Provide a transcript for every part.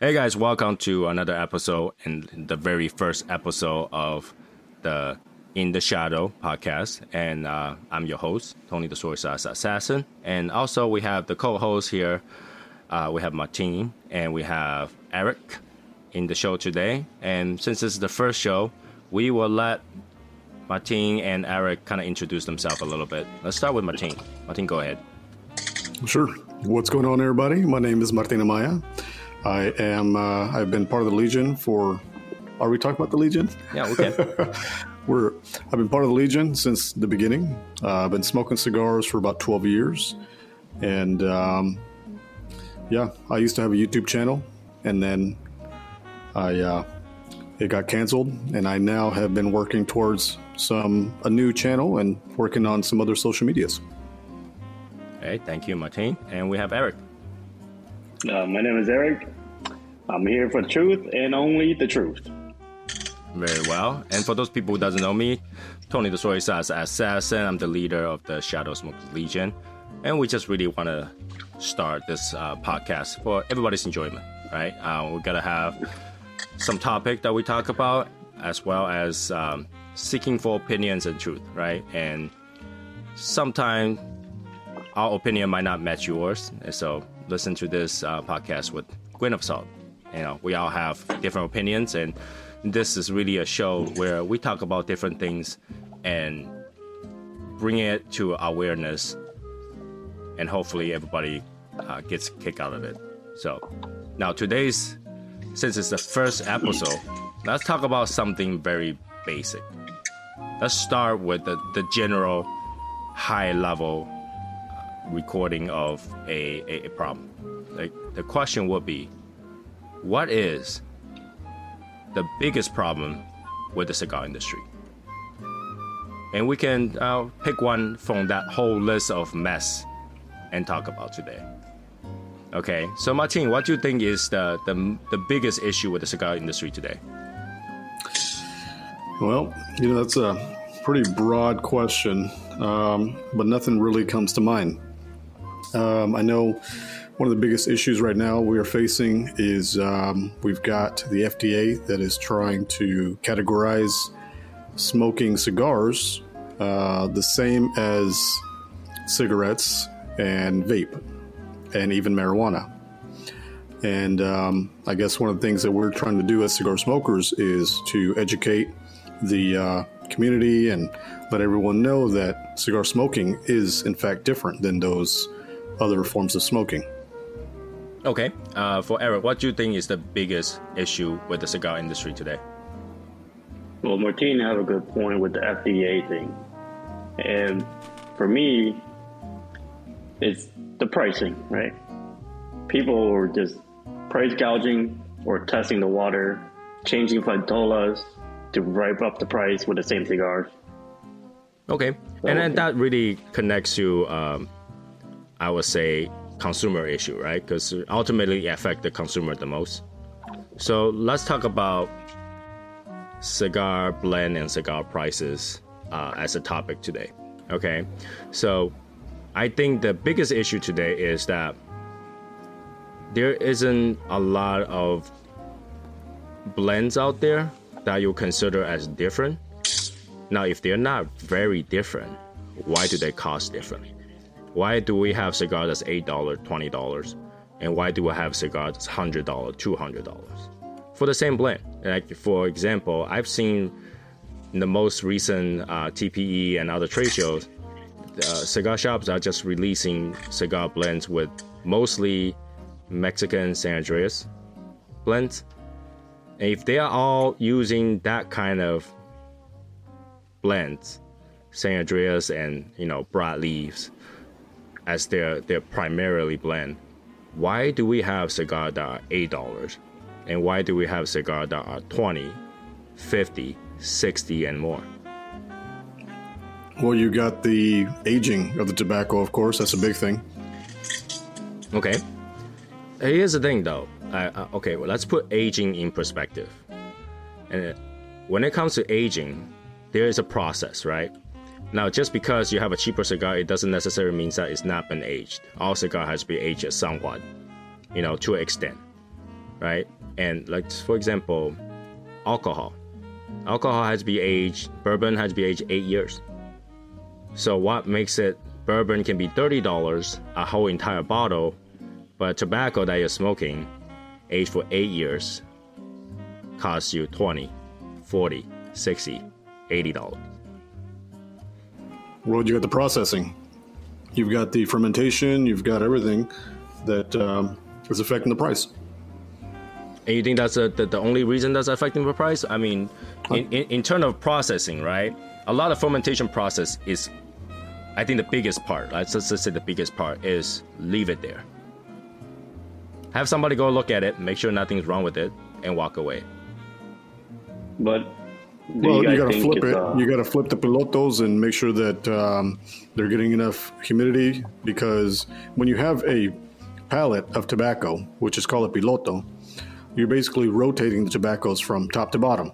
Hey guys, welcome to another episode and the very first episode of the In the Shadow podcast. And I'm your host, Tony the Soy Sauce Assassin. And also we have the co-host here. We have Martin and we have Eric in the show today. And since this is the first show, we will let Martin and Eric kind of introduce themselves a little bit. Let's start with Martin. Martin, go ahead. Sure. What's going on, everybody? My name is Martin Amaya. I've been part of the Legion for, are we talking about the Legion? Yeah, we can. I've been part of the Legion since the beginning. I've been smoking cigars for about 12 years. And, I used to have a YouTube channel and then it got canceled. And I now have been working towards a new channel and working on some other social medias. Hey, thank you, Martin. And we have Eric. My name is Eric. I'm here for truth and only the truth. Very well. And for those people who doesn't know me, Tony the Soy Sauce Assassin. I'm the leader of the Shadow Smokers Legion. And we just really want to start this podcast for everybody's enjoyment, right? We're going to have some topic that we talk about, as well as seeking for opinions and truth, right? And sometimes our opinion might not match yours. And so listen to this podcast with grain of salt. You know, we all have different opinions, and this is really a show where we talk about different things and bring it to awareness, and hopefully everybody gets a kick out of it. So now since it's the first episode, let's talk about something very basic. Let's start with the general high level recording of a problem. Like, the question would be, what is the biggest problem with the cigar industry? And we can pick one from that whole list of mess and talk about today. Okay, so Martin, what do you think is the biggest issue with the cigar industry today? Well, that's a pretty broad question, but nothing really comes to mind. I know one of the biggest issues right now we are facing is we've got the FDA that is trying to categorize smoking cigars the same as cigarettes and vape and even marijuana. And I guess one of the things that we're trying to do as cigar smokers is to educate the community and let everyone know that cigar smoking is in fact different than those other forms of smoking. Okay. For Eric, what do you think is the biggest issue with the cigar industry today? Well, Martin had a good point with the FDA thing. And for me, it's the pricing, right? People are just price gouging or testing the water, changing vitolas to drive up the price with the same cigars. Okay. And then that really connects to I would say consumer issue, right? Because ultimately it affects the consumer the most. So let's talk about cigar blend and cigar prices as a topic today. Okay, so I think the biggest issue today is that there isn't a lot of blends out there that you consider as different. Now, if they're not very different, why do they cost differently? Why do we have cigar that's $8, $20? And why do we have cigar that's $100, $200? For the same blend. Like, for example, I've seen in the most recent TPE and other trade shows, cigar shops are just releasing cigar blends with mostly Mexican San Andreas blends. And if they are all using that kind of blends, San Andreas and, broad leaves, as they're primarily blend, why do we have cigars that are $8? And why do we have cigars that are $20, $50, $60, and more? Well, you got the aging of the tobacco, of course. That's a big thing. Okay. Here's the thing, though. Let's put aging in perspective. And when it comes to aging, there is a process, right? Now, just because you have a cheaper cigar, it doesn't necessarily mean that it's not been aged. All cigar has been aged somewhat, to an extent. right? And like, for example, alcohol. Alcohol has to be aged, bourbon has to be aged 8 years. So what makes it bourbon can be $30, a whole entire bottle, but tobacco that you're smoking, aged for 8 years, costs you $20, $40, $60, $80. Well, you got the processing. You've got the fermentation. You've got everything that is affecting the price. And you think that's the only reason that's affecting the price? I mean, in terms of processing, right? A lot of fermentation process is, I think the biggest part, right? So, let's say the biggest part is leave it there. Have somebody go look at it, make sure nothing's wrong with it, and walk away. But you gotta flip it. You gotta flip the pilotos and make sure that they're getting enough humidity, because when you have a pallet of tobacco, which is called a piloto, you're basically rotating the tobaccos from top to bottom.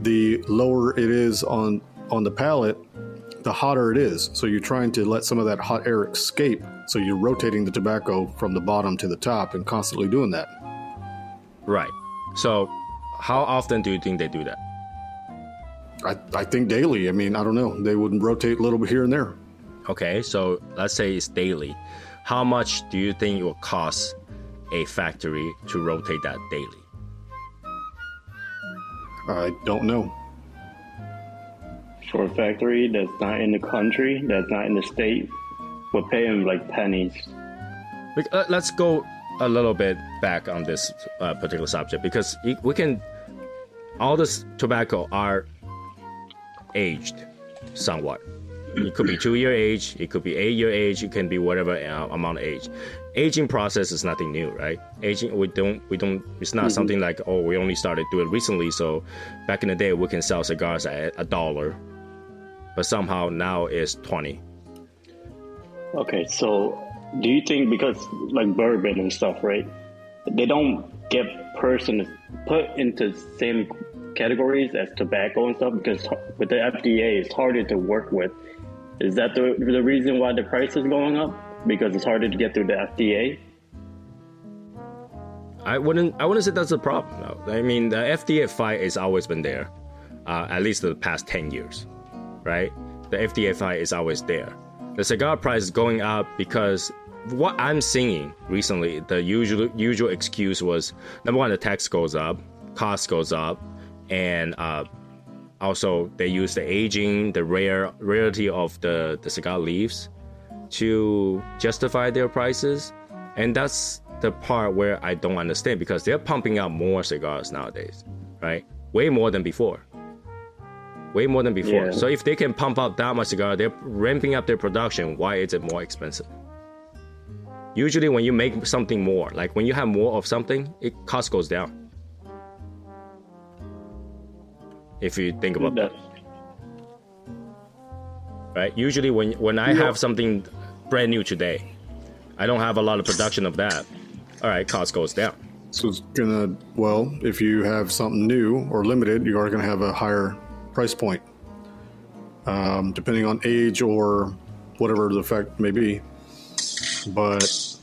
The lower it is on the pallet, the hotter it is. So you're trying to let some of that hot air escape. So you're rotating the tobacco from the bottom to the top and constantly doing that. Right. So how often do you think they do that? I think daily. I mean, I don't know. They would rotate a little bit here and there. Okay. So let's say it's daily. How much do you think it will cost a factory to rotate that daily? I don't know. For a factory that's not in the country, that's not in the state, we're paying like pennies. Let's go a little bit back on this particular subject, because we can. All this tobacco are aged somewhat. It could be 2-year age, it could be 8-year age, it can be whatever amount of age. Aging process is nothing new, right? Aging, we don't. It's not something like, oh, we only started doing it recently. So back in the day, we can sell cigars at $1, but somehow now it's $20. Okay, so do you think because like bourbon and stuff, right? They don't get persons put into same categories as tobacco and stuff, because with the FDA, it's harder to work with. Is that the reason why the price is going up? Because it's harder to get through the FDA? I wouldn't say that's a problem. No. I mean, the FDA fight has always been there, at least the past 10 years, right? The FDA fight is always there. The cigar price is going up because what I'm seeing recently, the usual excuse was, number one, the tax goes up, cost goes up, and also they use the aging, the rarity of the cigar leaves to justify their prices. And that's the part where I don't understand, because they're pumping out more cigars nowadays, right? Way more than before. Yeah. So if they can pump out that much cigar, they're ramping up their production. Why is it more expensive? Usually when you make something more, like when you have more of something, it cost goes down. If you think about that, right? Usually when I have something brand new today, I don't have a lot of production of that. All right, cost goes down. So it's gonna, well, if you have something new or limited, you are gonna have a higher price point, depending on age or whatever the fact may be. But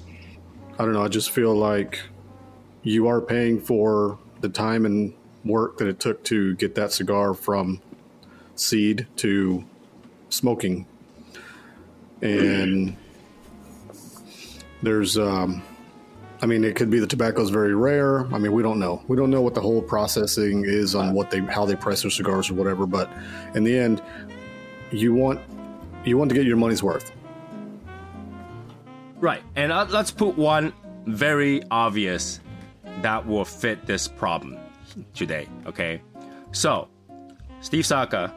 I don't know, I just feel like you are paying for the time and work that it took to get that cigar from seed to smoking. And there's I mean, it could be the tobacco is very rare. I mean, we don't know what the whole processing is on how they price their cigars or whatever, but in the end you want to get your money's worth, right? And let's put one very obvious that will fit this problem today, okay? So, Steve Saka,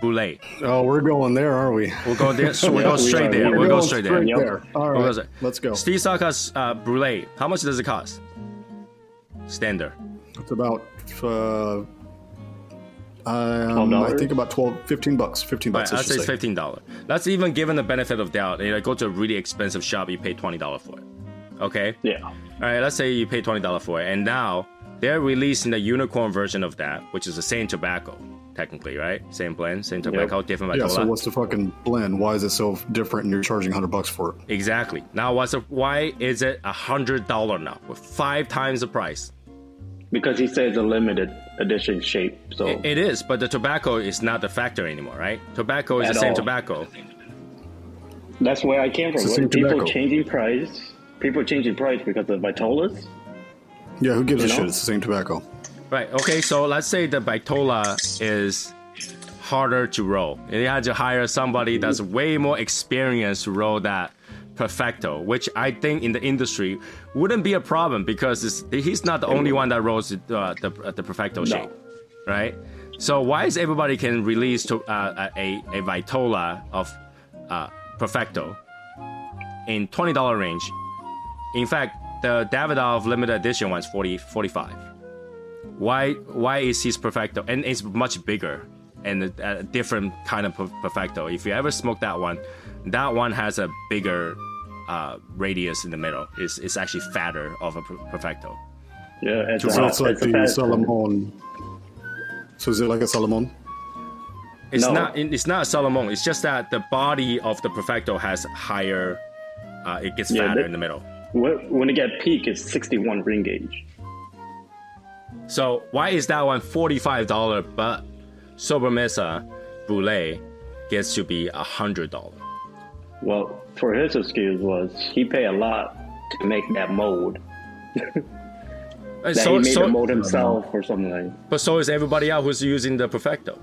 Boulet. Oh, we're going there, aren't we? We'll go there. So we're going straight there. We'll go straight there. All right, let's go. Steve Saka's Boulet. How much does it cost? Standard. It's about I think about 12, $15. $15. Right, I'd say it's $15. That's even given the benefit of doubt. You know, go to a really expensive shop, you pay $20 for it. Okay. Yeah. All right. Let's say you pay $20 for it, and now they're releasing the unicorn version of that, which is the same tobacco, technically, right? Same blend, same type of alcohol, different vitola. Yeah, so what's the fucking blend? Why is it so different and you're charging $100 for it? Exactly. Now, why is it $100 now? With 5 times the price. Because he says a limited edition shape. So it is, but the tobacco is not the factor anymore, right? Tobacco is the same tobacco. That's where I came from. People changing price because of vitolas. Yeah, who gives a shit? It's the same tobacco. Right, okay, so let's say the vitola is harder to roll. You had to hire somebody that's way more experienced to roll that Perfecto, which I think in the industry wouldn't be a problem because he's not the only one that rolls the Perfecto shape, right? So why is everybody can release a vitola of Perfecto in $20 range? In fact, the Davidoff limited edition one's $40, $45. Why is his Perfecto? And it's much bigger and a different kind of Perfecto. If you ever smoke that one has a bigger radius in the middle. It's actually fatter of a Perfecto. Yeah, it's like the Solomon. So is it like a Solomon? It's not a Solomon. It's just that the body of the Perfecto has higher. It gets fatter in the middle. When it gets peak, it's 61 ring gauge. So why is that one $45, but Sobremesa Boulet gets to be $100? Well, for his excuse was he paid a lot to make that mold. He made the mold himself or something like that. But so is everybody else who's using the Perfecto.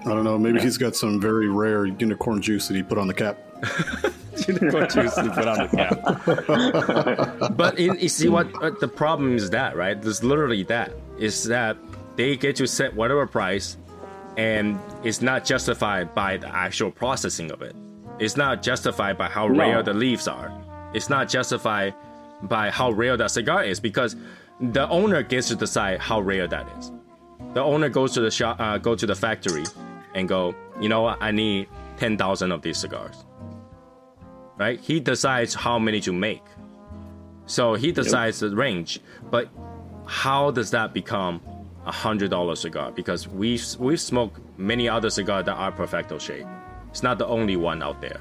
I don't know. Maybe he's got some very rare unicorn juice that he put on the cap. Unicorn juice that he put on the cap. But you see what the problem is that, right? There's literally that. Is that they get to set whatever price and it's not justified by the actual processing of it. It's not justified by how rare the leaves are. It's not justified by how rare that cigar is because the owner gets to decide how rare that is. The owner goes to the shop, go to the factory and go, you know what, I need 10,000 of these cigars. Right? He decides how many to make. So he decides the range. But how does that become $100 cigar? Because we've smoked many other cigars that are Perfecto shape. It's not the only one out there.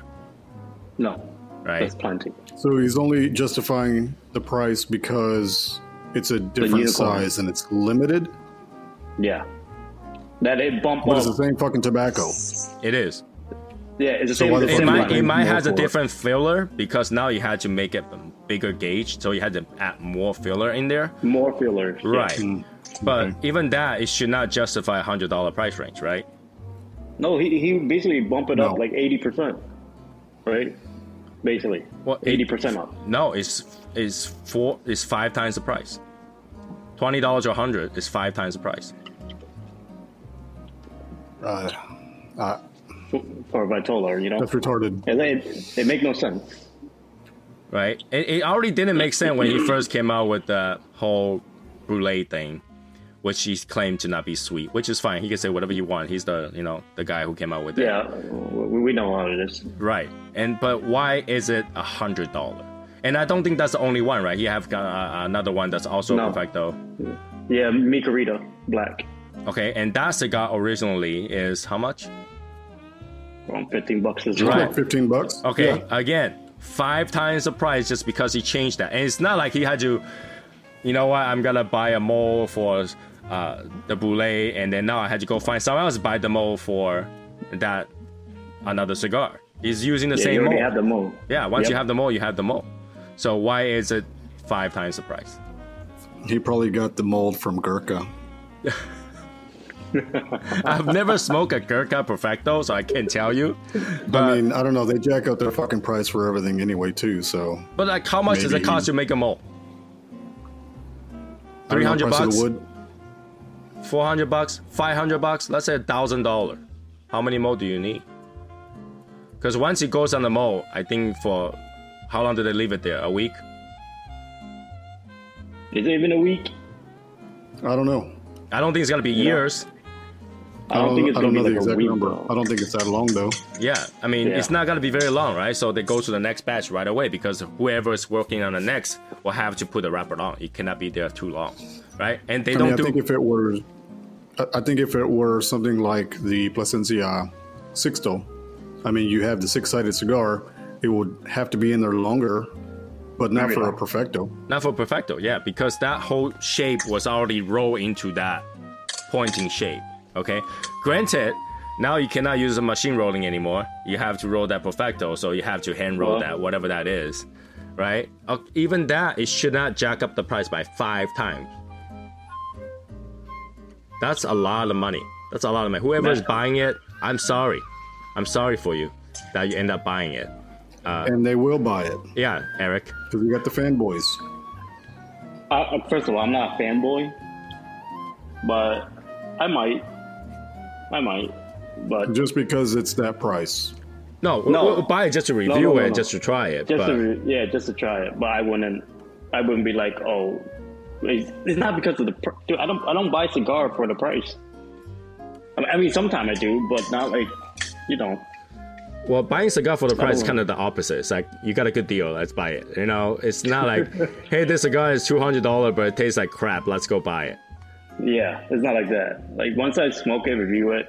No. Right? There's plenty. So he's only justifying the price because it's a different size and it's limited? Yeah. That it bump up. But it's the same fucking tobacco. It is. Yeah, it's the same. It might has a different filler because now you had to make it bigger gauge, so you had to add more filler in there. More filler. Right. Yeah. But even that, it should not justify $100 price range, right? No, he basically bumped it up like 80%, right? Basically, 80% up. No, it's 5 times the price. $20 or $100 is 5 times the price. For vitola, you know, that's retarded. It make no sense, right? It already didn't make sense when he first came out with the whole Boulet thing, which he claimed to not be sweet, which is fine. He can say whatever you want. He's the guy who came out with it. Yeah, we know how it is, right? But why is it $100? And I don't think that's the only one, right? You have another one that's also Perfecto. Yeah, Mica Rita Black. Okay, and that cigar originally is how much? Around $15 as well. Right, $15. Okay, again, 5 times the price just because he changed that. And it's not like he had to, you know what, I'm gonna buy a mold for the Boulet, and then now I had to go find someone else to buy the mold for that another cigar. He's using the same mold. You already have the mold. Yeah, once you have the mold, you have the mold. So why is it 5 times the price? He probably got the mold from Gurkha. I've never smoked a Gurkha Perfecto, so I can't tell you. But, I mean, I don't know. They jack up their fucking price for everything anyway, too. So, but like, how much does it cost to make a mold? $300, $400, $500. Let's say $1,000. How many mold do you need? Because once it goes on the mold, I think for how long do they leave it there? A week? Is it even a week? I don't know. I don't think it's gonna be years. I don't think it's gonna be like a week. I don't think it's that long though. Yeah, I mean it's not gonna be very long, right? So they go to the next batch right away because whoever is working on the next will have to put the wrapper on. It cannot be there too long, right? And they I don't mean, I do. I think if it were I think if it were something like the Plasencia Sixto, I mean, you have the six-sided cigar, it would have to be in there longer, but not very for long. A Perfecto. Not for Perfecto, yeah, because that whole shape was already rolled into that pointing shape, okay? Granted, now you cannot use a machine rolling anymore. You have to roll that Perfecto, so you have to hand roll that, whatever that is, right? Even that, it should not jack up the price by 5 times. That's a lot of money. That's a lot of money. Whoever's buying it, I'm sorry. I'm sorry for you that you end up buying it. And they will buy it. Yeah, Eric. Because we got the fanboys. First of all, I'm not a fanboy, but I might. But just because it's that price. No. We'll buy it just to review it, just to try it. Just to try it. But I wouldn't be like, oh. It's not because of the price. Dude, I don't buy cigar for the price. I mean, sometimes I do, but not like, you know. Well, buying cigar for the price is kind of the opposite. It's like, you got a good deal, let's buy it. You know, it's not like, hey, this cigar is $200, but it tastes like crap, let's go buy it. Yeah, it's not like that. Like, once I smoke it, review it,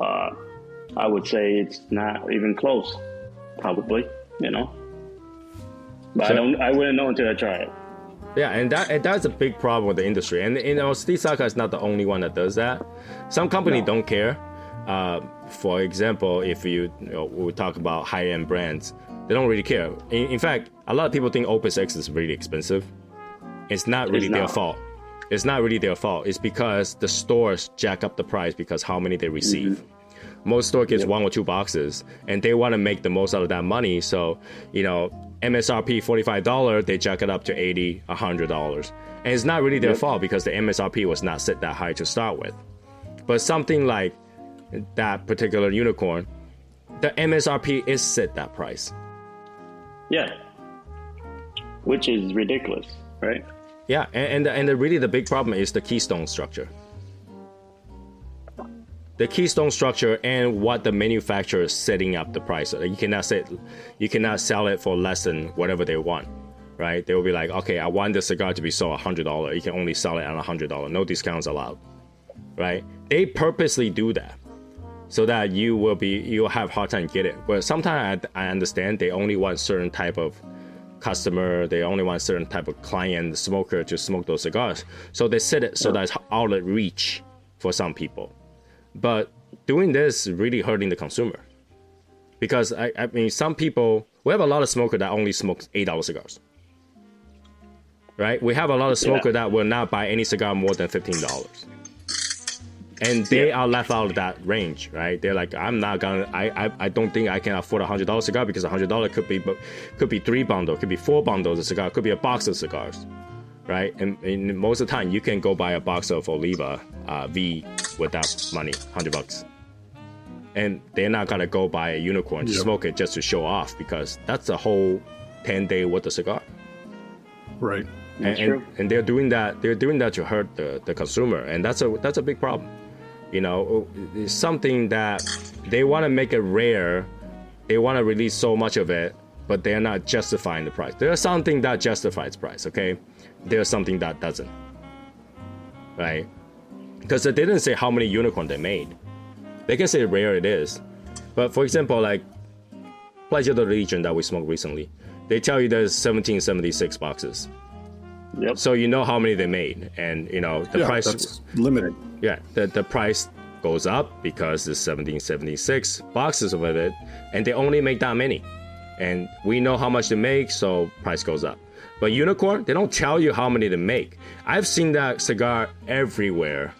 I would say it's not even close, probably, you know. But so, I wouldn't know until I try it. Yeah, and that's a big problem with the industry. And, you know, Steve Saka is not the only one that does that. Some companies don't care. For example, if we talk about high-end brands, they don't really care. In fact, a lot of people think Opus X is really expensive. It's not really their fault. It's not really their fault. It's because the stores jack up the price because how many they receive. Mm-hmm. Most store gets 1 or 2 boxes, and they want to make the most out of that money. So, you know, MSRP $45, they jack it up to $80, $100. And it's not really their fault because the MSRP was not set that high to start with. But something like that particular unicorn, the MSRP is set that price. Yeah. Which is ridiculous, right? Yeah, and really the big problem is the keystone structure. The keystone structure and what the manufacturer is setting up the price. You cannot sell it for less than whatever they want, right? They will be like, okay, I want this cigar to be sold $100. You can only sell it at $100. No discounts allowed, right? They purposely do that so that you'll have a hard time getting it. But sometimes I understand they only want certain type of customer. They only want certain type of client, smoker to smoke those cigars. So they set it so that's outlet reach for some people. But doing this is really hurting the consumer. Because, I mean, some people... We have a lot of smokers that only smoke $8 cigars. Right? We have a lot of smokers that will not buy any cigar more than $15. And they are left out of that range, right? They're like, I'm not going to... I don't think I can afford a $100 cigar because a $100 could be 3 bundles, could be 4 bundles of cigars, could be a box of cigars. Right? And most of the time, you can go buy a box of Oliva V with that money, $100. And they're not going to go buy a unicorn to smoke it just to show off because that's a whole 10 day worth of cigar. Right. And they're doing that. They're doing that to hurt the consumer. And that's a big problem. You know, it's something that they want to make it rare. They want to release so much of it, but they're not justifying the price. There's something that justifies price. Okay. There's something that doesn't, right? Because they didn't say how many unicorn they made. They can say rare it is, but for example, like Pleasure of the Legion that we smoked recently, they tell you there's 1776 boxes. Yep. So you know how many they made, and you know the price. That's limited. Yeah, the price goes up because there's 1776 boxes of it, and they only make that many, and we know how much they make, so price goes up. But unicorn, they don't tell you how many to make. I've seen that cigar everywhere.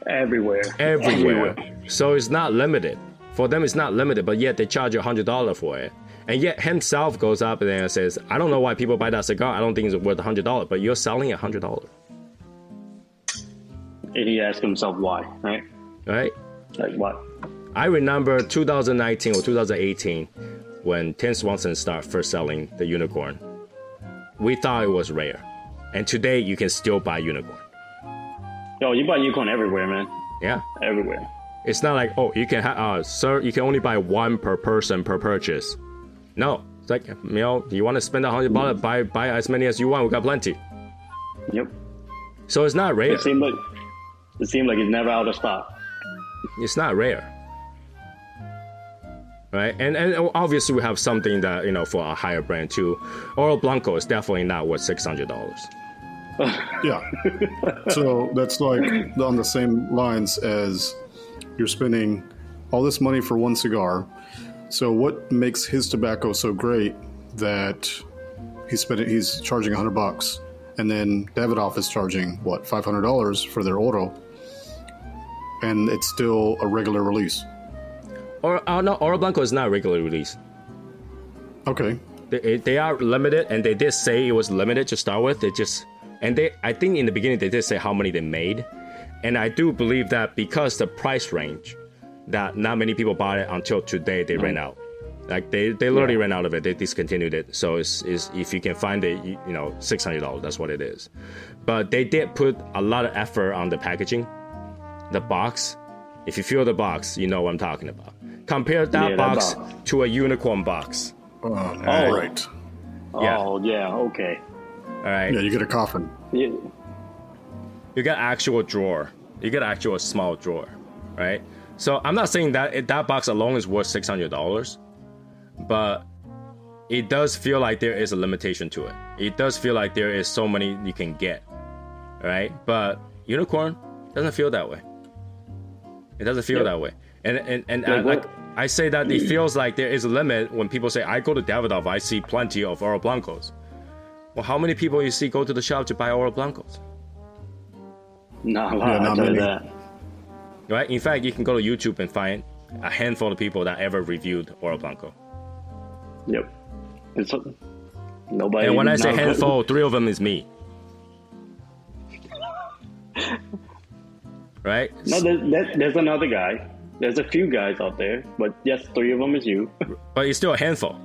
So it's not limited. For them, it's not limited, but yet they charge you $100 for it. And yet himself goes up there and says, I don't know why people buy that cigar. I don't think it's worth $100, but you're selling $100. And he asked himself why, right? Right? Like what? I remember 2019 or 2018 when Tim Swanson started first selling the unicorn. We thought it was rare. And today, you can still buy unicorn. Yo, you buy unicorn everywhere, man. Yeah. Everywhere. It's not like, oh, you can sir, you can only buy 1 per person per purchase. No. It's like, you know, you want to spend $100, buy as many as you want. We got plenty. Yep. So it's not rare. It seemed like it's never out of stock. it's not rare. Right, and obviously we have something that, you know, for a higher brand too. Oro Blanco is definitely not worth $600. Yeah, so that's like on the same lines as you're spending all this money for one cigar. So what makes his tobacco so great that he's charging $100, and then Davidoff is charging what $500 for their Oro, and it's still a regular release. No, Oro Blanco is not regularly released. Okay. They are limited, and they did say it was limited to start with. I think in the beginning they did say how many they made, and I do believe that because the price range, that not many people bought it until today. They ran out. Like they literally ran out of it. They discontinued it. So it's if you can find it, you know, $600. That's what it is. But they did put a lot of effort on the packaging, the box. If you feel the box, you know what I'm talking about. Compare that box to a unicorn box. All right. Oh, yeah, okay. All right. Yeah, you get a coffin. Yeah. You get actual drawer. You get actual small drawer, right? So I'm not saying that box alone is worth $600, but it does feel like there is a limitation to it. It does feel like there is so many you can get, right? But unicorn doesn't feel that way. It doesn't feel that way. I say that it feels like there is a limit when people say, I go to Davidoff, I see plenty of Oro Blancos. Well, how many people you see go to the shop to buy Oro Blancos? Not a lot. Not many. That. Right? In fact, you can go to YouTube and find a handful of people that ever reviewed Oro Blanco. Yep. Nobody. And when I say handful, three of them is me. Right? No, there's another guy. There's a few guys out there, but yes, three of them is you. But it's still a handful,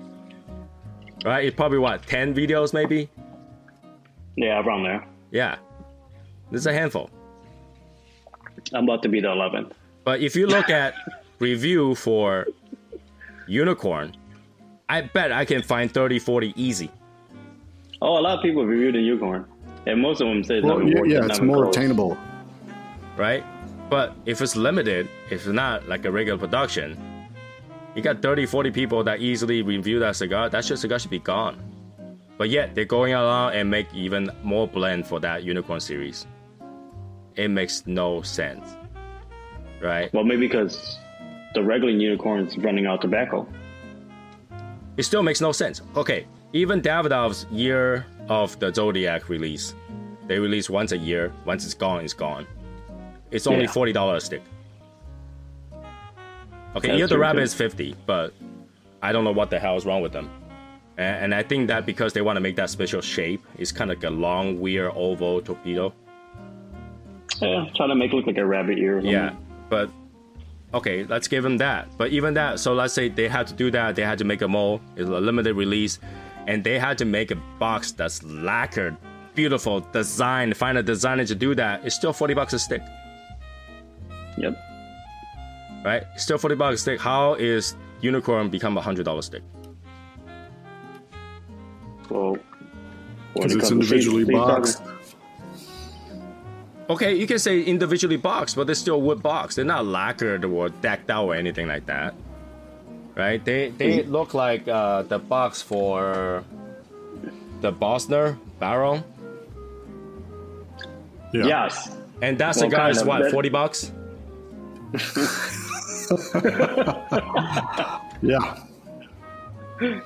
right? It's probably 10 videos, maybe. Yeah, around there. Yeah, this is a handful. I'm about to be the 11th. But if you look at review for Unicorn, I bet I can find 30, 40 easy. Oh, a lot of people reviewed the Unicorn, and most of them say it's more attainable, right? But if it's limited, if it's not like a regular production, you got 30, 40 people that easily review that cigar. That cigar should be gone. But yet, they're going along and make even more blend for that Unicorn series. It makes no sense, right? Well, maybe because the regular Unicorn's running out tobacco. It still makes no sense. Okay, even Davidoff's Year of the Zodiac release, they release once a year. Once it's gone, it's gone. It's only $40 a stick. Okay, the wrapper is $50, but I don't know what the hell is wrong with them. And I think that because they want to make that special shape, it's kind of like a long, weird, oval torpedo. Yeah, try to make it look like a rabbit ear or something. Yeah, but okay, let's give them that. But even that, so let's say they had to do that. They had to make a mold. It's a limited release. And they had to make a box that's lacquered, beautiful, design, find a designer to do that. It's still $40 a stick. Yep. Right? Still $40 a stick. How is Unicorn become $100 stick? Well, because it's individually boxed. Okay, you can say individually boxed, but they're still wood box. They're not lacquered or decked out or anything like that. Right? They look like the box for the Bosner barrel. Yeah. Yes. And that cigar is $40? Yeah.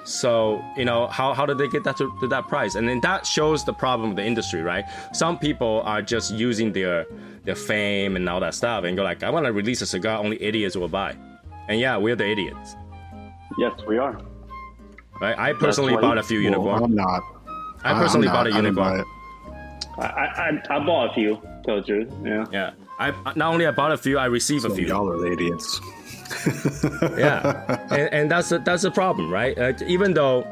So, you know, how did they get that to that price? And then that shows the problem of the industry, right? Some people are just using their fame and all that stuff and go like, I want to release a cigar only idiots will buy. And yeah, we're the idiots. Yes, we are. Right? I personally bought a few unicorn. I'm not. I personally bought a unicorn. I bought a few. Tell the truth. Yeah. I bought a few. I received a few. Y'all are the idiots. Yeah, and that's the problem, right? Even though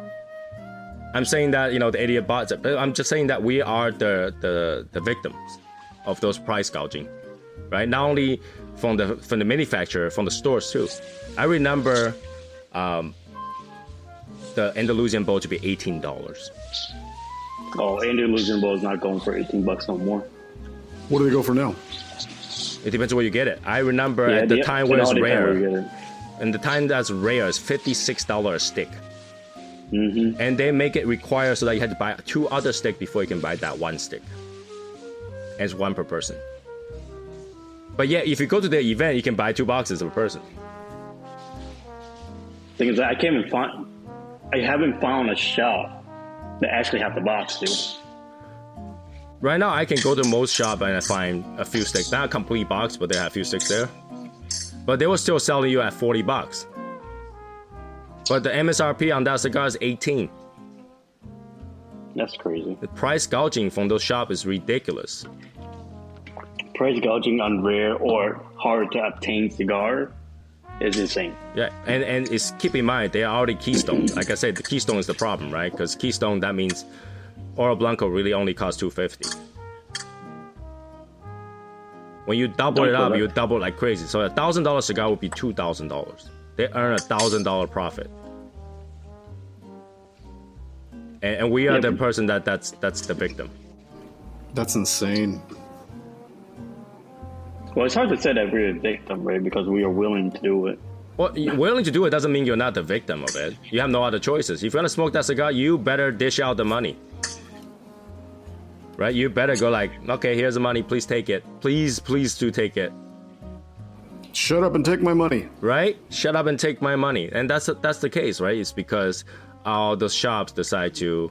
I'm saying that, you know, the idiot bots, I'm just saying that we are the victims of those price gouging, right? Not only from the manufacturer, from the stores too. I remember the Andalusian Bowl to be $18. Oh, Andalusian Bowl is not going for $18 no more. What do they go for now? It depends on where you get it. I remember at the time when it's rare. And the time that's rare is $56 a stick. Mm-hmm. And they make it require so that you had to buy two other sticks before you can buy that one stick. As one per person. But yeah, if you go to the event, you can buy 2 boxes per person. The thing is, I can't even find. I haven't found a shop that actually have the box, dude. Right now, I can go to most shop and I find a few sticks. Not a complete box, but they have a few sticks there. But they were still selling you at $40. But the MSRP on that cigar is $18. That's crazy. The price gouging from those shops is ridiculous. Price gouging on rare or hard to obtain cigar is insane. Yeah, and it's, keep in mind, they are already Keystone. Like I said, the Keystone is the problem, right? Because Keystone, that means Oro Blanco really only costs $2.50. When you double it up, you double like crazy. So $1,000 cigar would be $2,000. They earn $1,000 profit. And we are the person that's the victim. That's insane. Well, it's hard to say that we're a victim, right? Because we are willing to do it. Well, willing to do it doesn't mean you're not the victim of it. You have no other choices. If you're going to smoke that cigar, you better dish out the money. Right? You better go like, okay, here's the money. Please take it. Please do take it. Shut up and take my money. Right? Shut up and take my money. And that's the case, right? It's because all the shops decide to,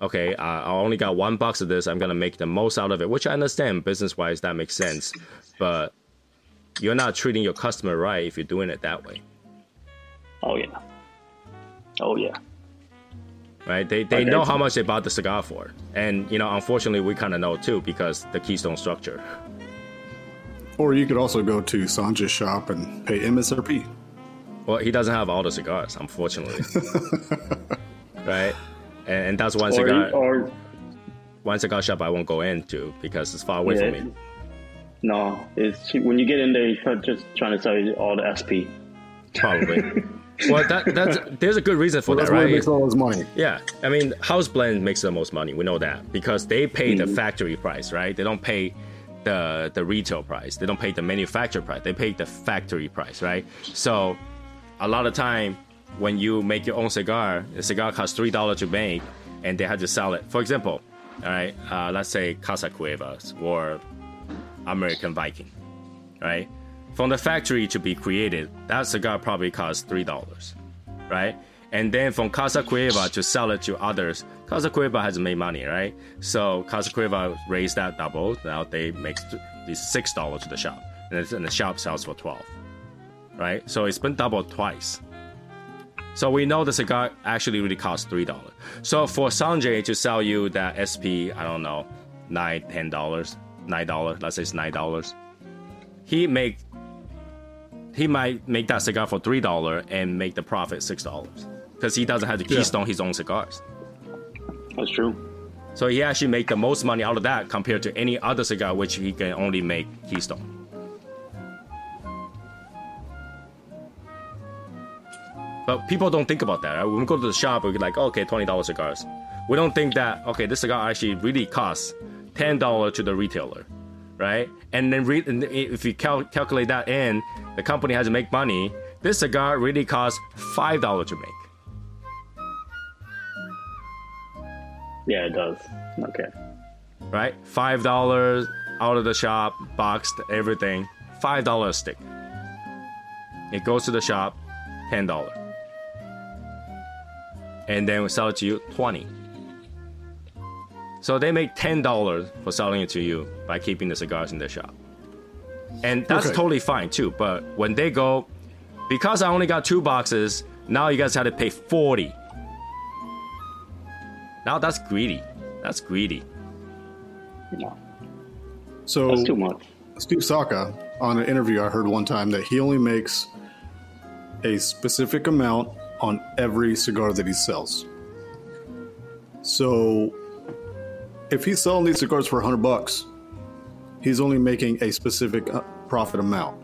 okay, I only got 1 box of this. I'm going to make the most out of it, which I understand business-wise. That makes sense. But you're not treating your customer right if you're doing it that way. Oh, yeah. Oh, yeah. Right? They know how much they bought the cigar for. And, you know, unfortunately, we kind of know, too, because the Keystone structure. Or you could also go to Sanjay's shop and pay MSRP. Well, he doesn't have all the cigars, unfortunately. Right? And that's one cigar. One cigar shop I won't go into because it's far away from me. No, it's when you get in there, you're just trying to sell you all the SP. Probably. Well, there's a good reason for that, right? That's why he makes all his money. Yeah, I mean, house blend makes the most money. We know that because they pay the factory price, right? They don't pay the retail price. They don't pay the manufacturer price. They pay the factory price, right? So a lot of time when you make your own cigar, the cigar costs $3 to make and they had to sell it. For example, all right, let's say Casa Cuevas or American Viking, right? From the factory to be created, that cigar probably costs $3, right? And then from Casa Cueva to sell it to others, Casa Cueva has made money, right? So Casa Cueva raised that double. Now they make $6 to the shop, and the shop sells for $12, right? So it's been doubled twice. So we know the cigar actually really costs $3. So for Sanjay to sell you that SP, I don't know, $9, let's say it's $9, he might make that cigar for $3 and make the profit $6 because he doesn't have to keystone his own cigars. That's true. So he actually make the most money out of that compared to any other cigar which he can only make keystone. But people don't think about that, right? When we go to the shop, we're like, okay, $20 cigars. We don't think that, okay, this cigar actually really costs $10 to the retailer, right? And then if you calculate that in, the company has to make money. This cigar really costs $5 to make. Yeah, it does. Okay. Right? $5 out of the shop, boxed, everything. $5 a stick. It goes to the shop, $10. And then we sell it to you, $20. So they make $10 for selling it to you by keeping the cigars in their shop. And that's totally fine too. But when they go, because I only got 2 boxes, now you guys had to pay $40. Now that's greedy. That's greedy. No. So that's too much. Steve Saka, on an interview I heard one time that he only makes a specific amount on every cigar that he sells. So if he's selling these cigars for $100, he's only making a specific profit amount,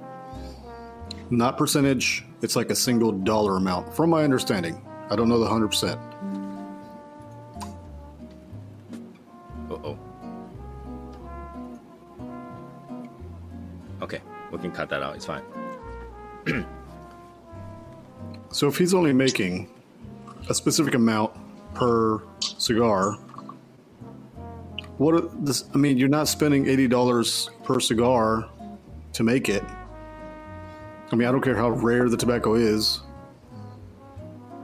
not percentage. It's like a single dollar amount, from my understanding. I don't know the 100%. Okay, we can cut that out. It's fine. So if he's only making a specific amount per cigar, what this? I mean, you're not spending $80 per cigar to make it. I mean, I don't care how rare the tobacco is.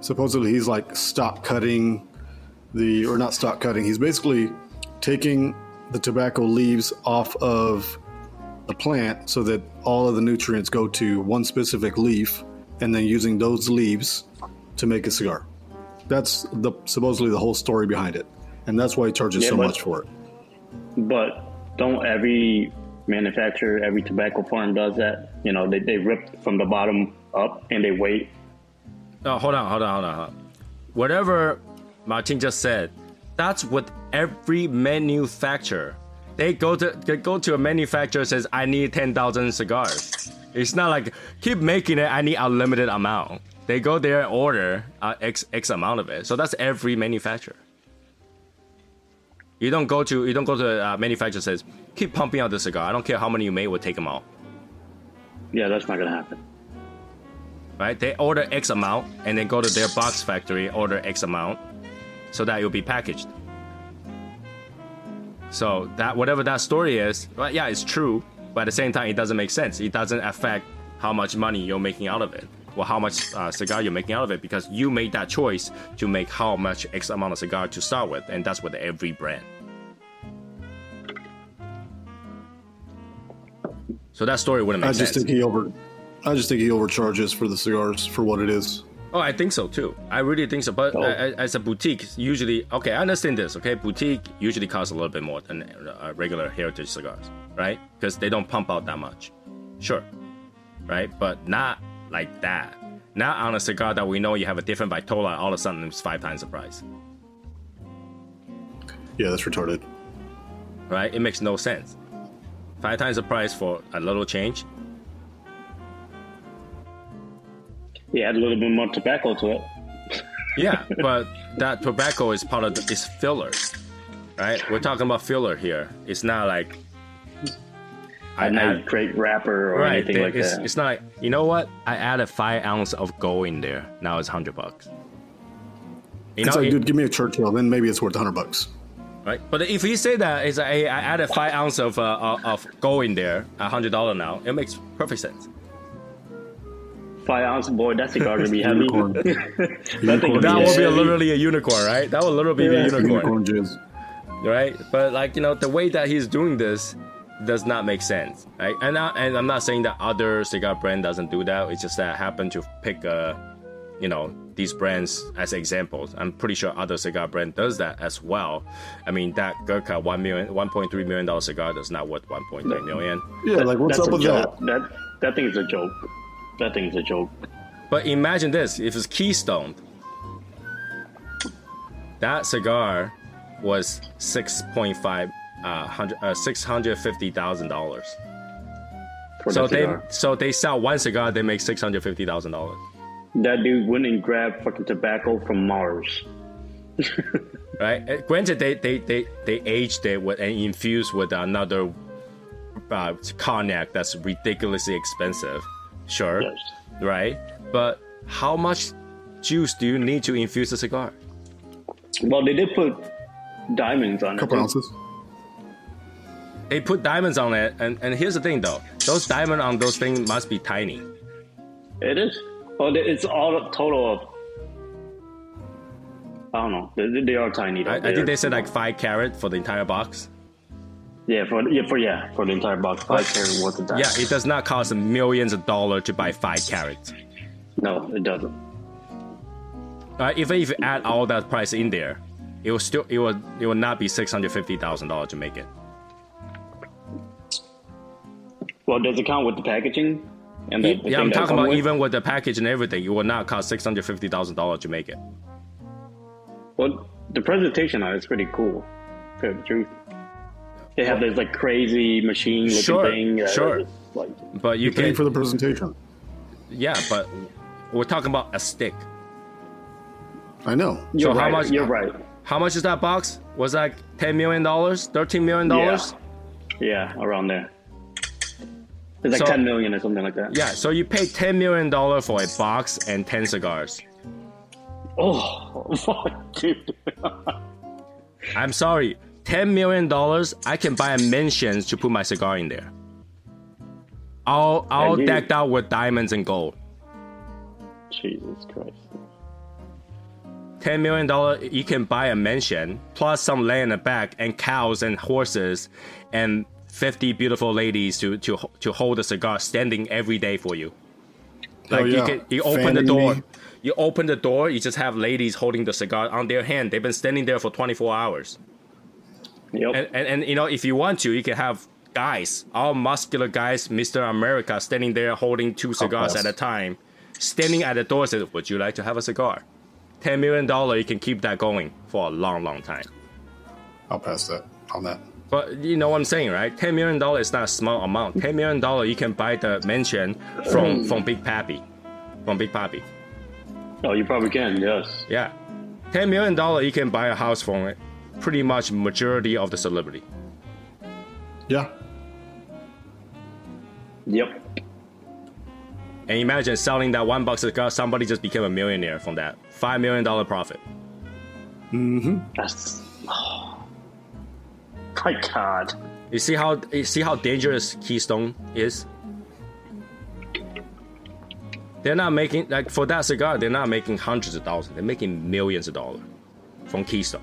Supposedly, he's like not stock cutting. He's basically taking the tobacco leaves off of the plant so that all of the nutrients go to one specific leaf, and then using those leaves to make a cigar. That's supposedly the whole story behind it, and that's why he charges so much for it. But don't every manufacturer, every tobacco farm does that? You know, they rip from the bottom up and they wait. No, hold on. Whatever Martin just said, that's what every manufacturer. They go to a manufacturer and says, I need 10,000 cigars. It's not like, keep making it, I need a limited amount. They go there and order X amount of it. So that's every manufacturer. You don't go to a manufacturer that says, keep pumping out the cigar. I don't care how many you make, we'll take them out. Yeah, that's not going to happen. Right? They order X amount and then go to their box factory, order X amount so that it will be packaged. So that whatever that story is, right, yeah, it's true, but at the same time, it doesn't make sense. It doesn't affect how much money you're making out of it, or how much cigar you're making out of it, because you made that choice to make how much X amount of cigar to start with, and that's with every brand. So that story wouldn't make sense. I just think he overcharges for the cigars for what it is. Oh, I think so too. I really think so. But as a boutique, usually, okay, I understand this. Okay, boutique usually costs a little bit more than regular heritage cigars, right? Because they don't pump out that much. Sure, right? But not like that. Not on a cigar that we know you have a different vitola. All of a sudden, it's 5 times the price. Yeah, that's retarded. Right? It makes no sense. 5 times the price for a little change. Yeah, add a little bit more tobacco to it. Yeah, but that tobacco is part of it's filler, right? We're talking about filler here. It's not like I add grape wrapper or right, anything like that. It's not like, you know what? I added 5 ounces of gold in there. Now it's $100. Dude, give me a Churchill, then maybe it's worth $100. Right, but if you say that, it's like, hey, I added 5 ounces of gold in there, $100 now. It makes perfect sense. 5 ounce boy, that cigar gonna be heavy. That will be literally a unicorn, right? That will literally be a unicorn. Right? But like, you know, the way that he's doing this does not make sense. Right? And I'm not saying that other cigar brand doesn't do that. It's just that I happen to pick these brands as examples. I'm pretty sure other cigar brand does that as well. I mean, that Gurkha $1.3 million cigar does not worth $1.3 million. Yeah, like what's up with that? That thing is a joke. That thing's a joke. But imagine this, if it's Keystone, that cigar was $650,000. So they sell one cigar, they make $650,000. That dude went and grabbed fucking tobacco from Mars. Right? Granted, they aged it with, and infused with another cognac that's ridiculously expensive. Sure, yes. Right? But how much juice do you need to infuse a cigar? Well, they did put diamonds on it. Couple ounces. They put diamonds on it, and here's the thing, though. Those diamonds on those things must be tiny. It is. Oh, it's all total of... I don't know. They are tiny, though. I think they said like 5 carat for the entire box. Yeah, for the entire box, 5 carat worth of diamonds. Yeah, it does not cost millions of dollars to buy 5 carats. No, it doesn't. Even if you add all that price in there, it will not be $650,000 to make it. Well, does it count with the packaging? And I'm talking about even with the package and everything, it will not cost $650,000 to make it. Well, the presentation on it's pretty cool. To the truth. They have this like crazy machine-looking thing. But you're paying for the presentation. Yeah, but we're talking about a stick. I know. You're right. How much is that box? Was that like $10 million, $13 million? Yeah, around there. It's like 10 million or something like that. Yeah, so you pay $10 million for a box and 10 cigars. Oh, fuck, dude. I'm sorry. $10 million, I can buy a mansion to put my cigar in there. All decked out with diamonds and gold. Jesus Christ. $10 million, you can buy a mansion, plus some land in the back, and cows and horses, and 50 beautiful ladies to hold a cigar standing every day for you. Like, oh, yeah. you open the door. You open the door, you just have ladies holding the cigar on their hand. They've been standing there for 24 hours. Yep. And you know, if you want to, you can have guys, all muscular guys, Mr. America, standing there holding two cigars at a time, standing at the door, says, would you like to have a cigar? $10 million, you can keep that going for a long, long time. I'll pass that on that. But you know what I'm saying, right? $10 million is not a small amount. $10 million, you can buy the mansion from Big Papi. From Big Papi. Oh, you probably can, yes. Yeah. $10 million, you can buy a house from pretty much majority of the celebrity. Yeah. Yep. And imagine selling that $1 cigar, somebody just became a millionaire from that. $5 million profit. Mm-hmm. That's... Oh. My God. You see how dangerous Keystone is? They're not making... Like, for that cigar, they're not making hundreds of thousands. They're making millions of dollars from Keystone.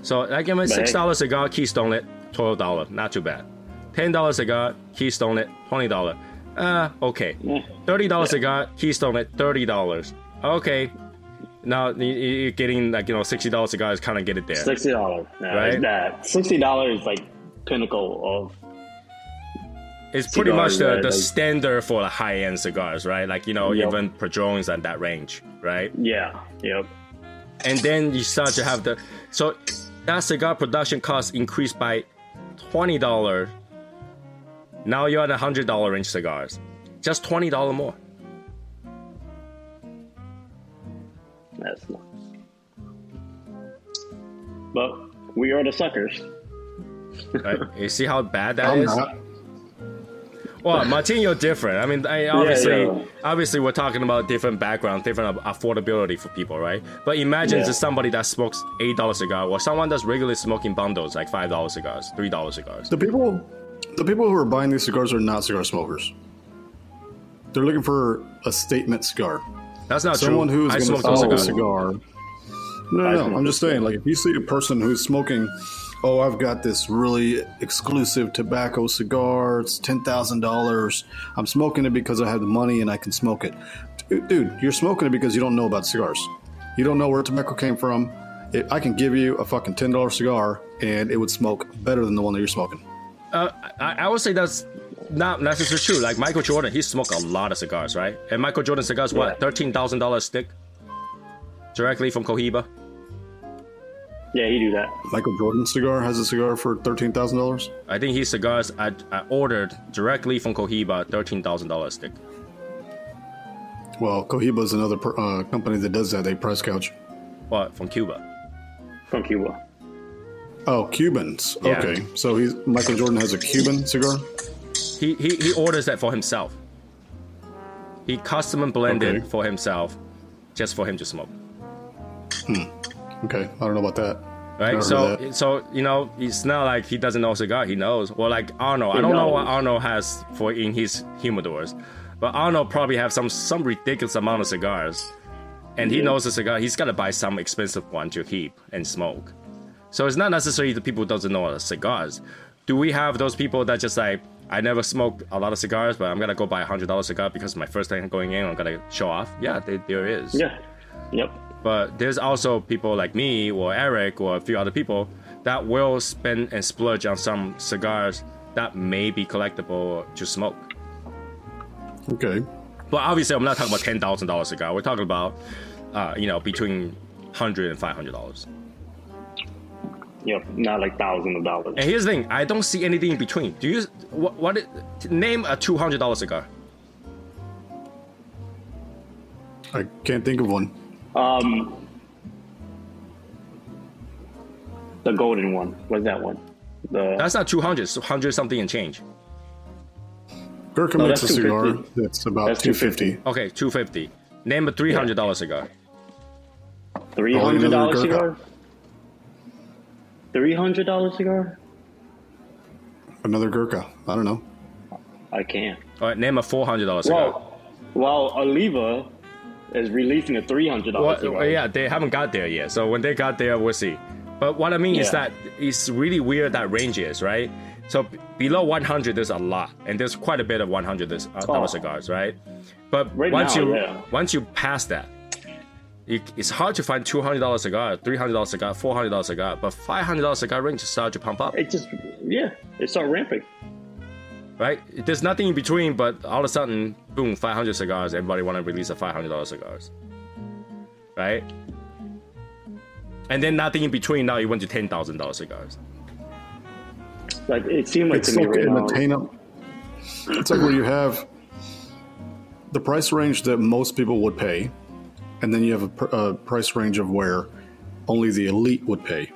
So, like, I mean, $6 cigar, Keystone it, $12. Not too bad. $10 cigar, Keystone it, $20. Okay. $30 cigar, Keystone it, $30. Okay. Now you're getting, like, you know, $60 cigars, kind of get it there. $60. Yeah, right? That $60 is like pinnacle of. It's pretty much the standard for the high end cigars, right? Like, you know, even Padrons and that range, right? Yeah. Yep. And then you start to have so that cigar production cost increased by $20. Now you're at $100 range cigars. Just $20 more. That's nuts. But we are the suckers. Right. You see how bad that is? Not. Well, Martin, you're different. I mean, obviously, we're talking about different background, different affordability for people, right? But imagine just somebody that smokes $8 cigar, or someone that's regularly smoking bundles, like $5 cigars, $3 cigars. The people who are buying these cigars are not cigar smokers. They're looking for a statement cigar. That's not someone true. Someone who's going to smoke a cigar. No. I'm just saying, like, if you see a person who's smoking, oh, I've got this really exclusive tobacco cigar, it's $10,000. I'm smoking it because I have the money and I can smoke it. Dude, you're smoking it because you don't know about cigars. You don't know where tobacco came from. I can give you a fucking $10 cigar and it would smoke better than the one that you're smoking. I would say that's not necessarily true. Like Michael Jordan, he smoked a lot of cigars, right? And Michael Jordan cigars, what, $13,000 a stick? Directly from Cohiba? Yeah, he do that. Michael Jordan's cigar has a cigar for $13,000? I think his cigars, I ordered directly from Cohiba, $13,000 a stick. Well, Cohiba is another company that does that. They price gouge. What, from Cuba? From Cuba. Oh, Cubans. Yeah. Okay. So Michael Jordan has a Cuban cigar? He orders that for himself. He custom blended for himself, just for him to smoke. Okay. I don't know about that. Right? So you know, it's not like he doesn't know cigar. He knows. Well, like Arnold. I don't know what Arnold has for in his humidors, but Arnold probably have some ridiculous amount of cigars. And he knows the cigar. He's got to buy some expensive one to keep and smoke. So it's not necessarily the people who doesn't know cigars. Do we have those people that just like, I never smoked a lot of cigars, but I'm going to go buy $100 cigar because my first time going in, I'm going to show off? Yeah, there is. Yeah. Yep. But there's also people like me or Eric or a few other people that will spend and splurge on some cigars that may be collectible to smoke. Okay. But obviously, I'm not talking about $10,000 cigar. We're talking about, between $100 and $500. Yep, not like thousands of dollars. And here's the thing, I don't see anything in between. Do you name a $200 cigar? I can't think of one. The golden one. What's that one? No. That's not 200. It's 100 something and change. Gurkha makes a cigar that's about $250. Okay, $250. Name a $300 cigar. $300 cigar? $300 cigar? Another Gurkha. I don't know. I can't. All right, name a $400 cigar. Well, Oliva is releasing a $300 cigar. Yeah, they haven't got there yet. So when they got there, we'll see. But what I mean is that it's really weird that range is, right? So below 100, there's a lot, and there's quite a bit of $100 cigars, right? But right once you pass that, it's hard to find $200 cigar, $300 cigar, $400 cigar, but $500 cigar range starts to pump up. It just, it starts ramping. Right? There's nothing in between, but all of a sudden, boom, 500 cigars. Everybody want to release a $500 cigars. Right? And then nothing in between. Now you went to $10,000 cigars. Like, it seemed like it's to me right now. It's like where you have the price range that most people would pay, and then you have a price range of where only the elite would pay,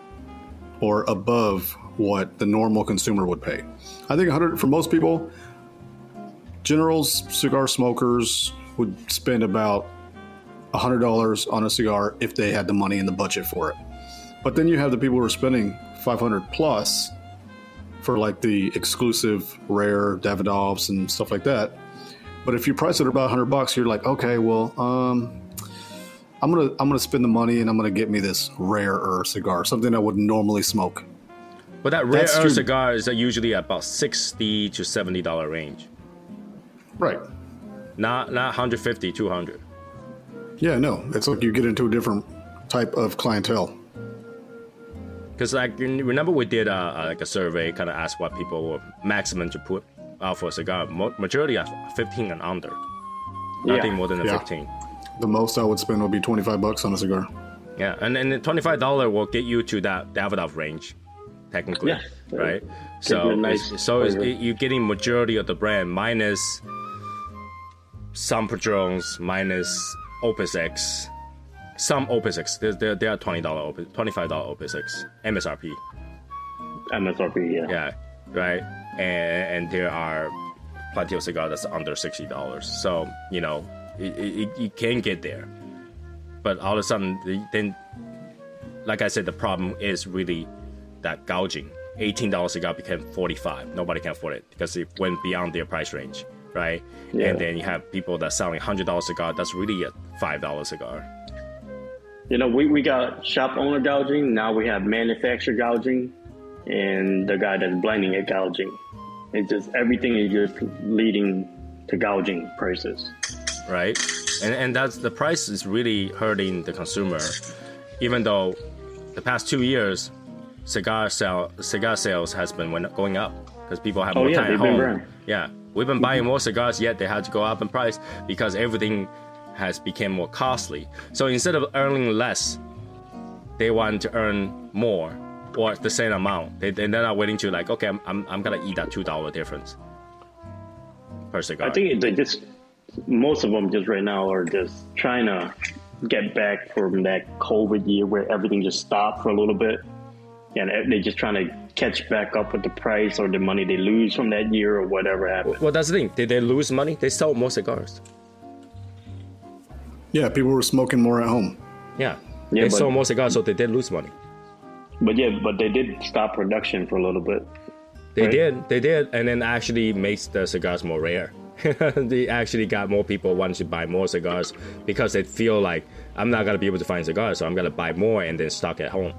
or above what the normal consumer would pay. I think 100 for most people, generals, cigar smokers would spend about $100 on a cigar if they had the money and the budget for it. But then you have the people who are spending $500 plus for like the exclusive rare Davidoffs and stuff like that. But if you price it at about $100, you're like, okay, well, I'm gonna spend the money and I'm gonna get me this rarer cigar, something I would normally smoke. But that rarer cigar is usually about $60 to $70 range. Right. Not $150, $200. Yeah, no. It's like you get into a different type of clientele. Because like, remember we did like a survey, kind of asked what people were maximum to put out for a cigar. Majority are 15 and under. Nothing more than a 15. The most I would spend would be $25 on a cigar. Yeah, and then the $25 will get you to that Davidoff range. Technically, right? So, you're getting majority of the brand minus some Padrons, minus Opus X, some Opus X. There are $25 Opus X MSRP. Yeah, right. And there are plenty of cigars that's under $60. So you know, you can get there, but all of a sudden, then, like I said, the problem is really that gouging. $18 cigar became $45. Nobody can afford it because it went beyond their price range, right? Yeah. And then you have people that selling $100 cigar. That's really a $5 cigar. You know, we got shop owner gouging. Now we have manufacturer gouging, and the guy that's blending it gouging. It's just everything is just leading to gouging prices, right? And that's the price is really hurting the consumer, even though the past 2 years. Cigar sales has been going up because people have more time at home. We've been buying more cigars, yet they had to go up in price because everything has become more costly. So instead of earning less, they want to earn more or the same amount. They're not willing to like, okay, I'm gonna eat that $2 difference per cigar. I think they just most of them just right now are just trying to get back from that COVID year where everything just stopped for a little bit. And they're just trying to catch back up with the price or the money they lose from that year or whatever happened. Well, that's the thing. Did they lose money? They sold more cigars. Yeah, people were smoking more at home. Yeah, they sold more cigars, so they did lose money. But they did stop production for a little bit. They did. They did. And then actually makes the cigars more rare. They actually got more people wanting to buy more cigars because they feel like, I'm not going to be able to find cigars, so I'm going to buy more and then stock at home.